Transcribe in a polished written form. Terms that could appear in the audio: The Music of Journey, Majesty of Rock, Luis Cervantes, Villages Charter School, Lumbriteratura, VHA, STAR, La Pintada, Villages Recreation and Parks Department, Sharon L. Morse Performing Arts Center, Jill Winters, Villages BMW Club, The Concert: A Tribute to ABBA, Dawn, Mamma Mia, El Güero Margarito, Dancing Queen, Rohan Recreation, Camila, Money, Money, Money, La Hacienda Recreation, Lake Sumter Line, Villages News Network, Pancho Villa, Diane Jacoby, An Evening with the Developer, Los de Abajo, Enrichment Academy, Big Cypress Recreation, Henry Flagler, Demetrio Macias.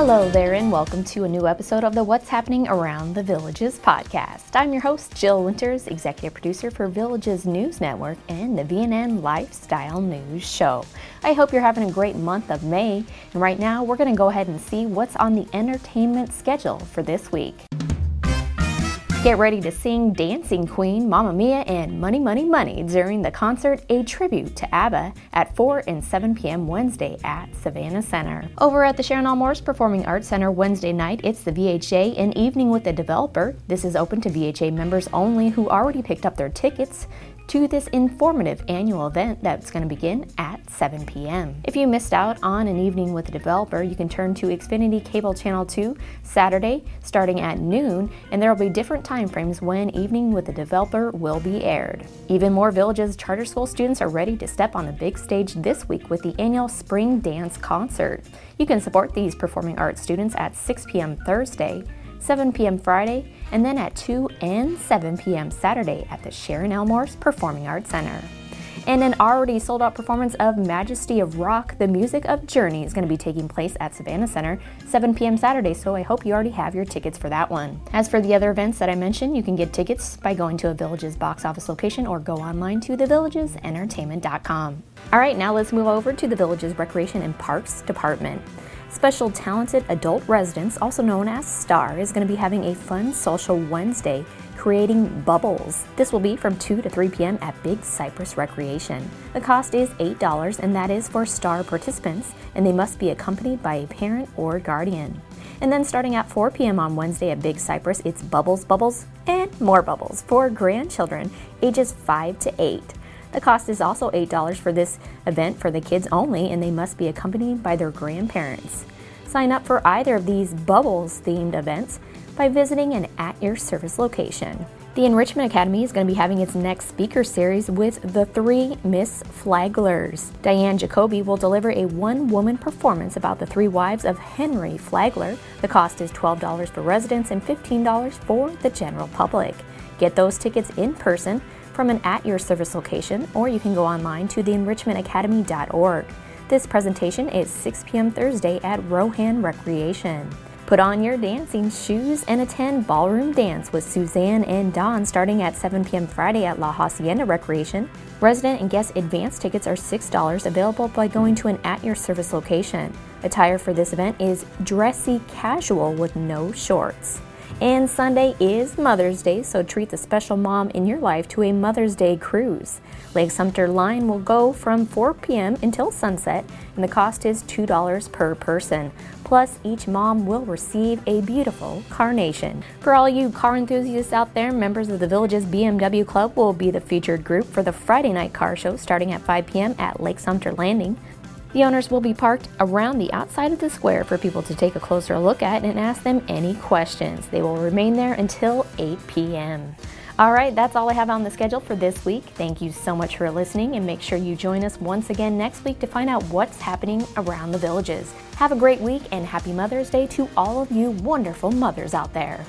Hello there, and welcome to a new episode of the What's Happening Around the Villages podcast. I'm your host, Jill Winters, executive producer for Villages News Network and the VNN Lifestyle News Show. I hope you're having a great month of May, and right now we're going to go ahead and see what's on the entertainment schedule for this week. Get ready to sing Dancing Queen, Mamma Mia, and Money, Money, Money during the concert, A Tribute to ABBA at 4 and 7 p.m. Wednesday at Savannah Center. Over at the Sharon L. Morse Performing Arts Center Wednesday night, it's the VHA, An Evening with the Developer. This is open to VHA members only who already picked up their tickets to this informative annual event that's going to begin at 7 p.m. If you missed out on An Evening with a Developer, you can turn to Xfinity Cable Channel 2 Saturday starting at noon, and there will be different time frames when Evening with a Developer will be aired. Even more Villages Charter School students are ready to step on the big stage this week with the annual Spring Dance Concert. You can support these performing arts students at 6 p.m. Thursday, 7 p.m. Friday, and then at 2 and 7 p.m. Saturday at the Sharon L. Morse Performing Arts Center. And an already sold-out performance of Majesty of Rock, The Music of Journey is going to be taking place at Savannah Center, 7 p.m. Saturday, so I hope you already have your tickets for that one. As for the other events that I mentioned, you can get tickets by going to a Villages box office location or go online to thevillagesentertainment.com. All right, now let's move over to the Villages Recreation and Parks Department. Special Talented Adult Residents, also known as STAR, is going to be having a fun social Wednesday, creating bubbles. This will be from 2 to 3 p.m. at Big Cypress Recreation. The cost is $8, and that is for STAR participants, and they must be accompanied by a parent or guardian. And then starting at 4 p.m. on Wednesday at Big Cypress, it's bubbles, bubbles, and more bubbles for grandchildren ages 5 to 8. The cost is also $8 for this event for the kids only, and they must be accompanied by their grandparents. Sign up for either of these Bubbles-themed events by visiting an at-your-service location. The Enrichment Academy is going to be having its next speaker series with the three Miss Flaglers. Diane Jacoby will deliver a one-woman performance about the three wives of Henry Flagler. The cost is $12 for residents and $15 for the general public. Get those tickets in person from an at-your-service location, or you can go online to theenrichmentacademy.org. This presentation is 6 p.m. Thursday at Rohan Recreation. Put on your dancing shoes and attend Ballroom Dance with Suzanne and Dawn starting at 7 p.m. Friday at La Hacienda Recreation. Resident and guest advance tickets are $6, available by going to an at-your-service location. Attire for this event is dressy casual with no shorts. And Sunday is Mother's Day, so treat the special mom in your life to a Mother's Day cruise. Lake Sumter Line will go from 4 p.m. until sunset, and the cost is $2 per person. Plus, each mom will receive a beautiful carnation. For all you car enthusiasts out there, members of the Villages BMW Club will be the featured group for the Friday night car show starting at 5 p.m. at Lake Sumter Landing. The owners will be parked around the outside of the square for people to take a closer look at and ask them any questions. They will remain there until 8 p.m. All right, that's all I have on the schedule for this week. Thank you so much for listening, and make sure you join us once again next week to find out what's happening around the Villages. Have a great week, and happy Mother's Day to all of you wonderful mothers out there.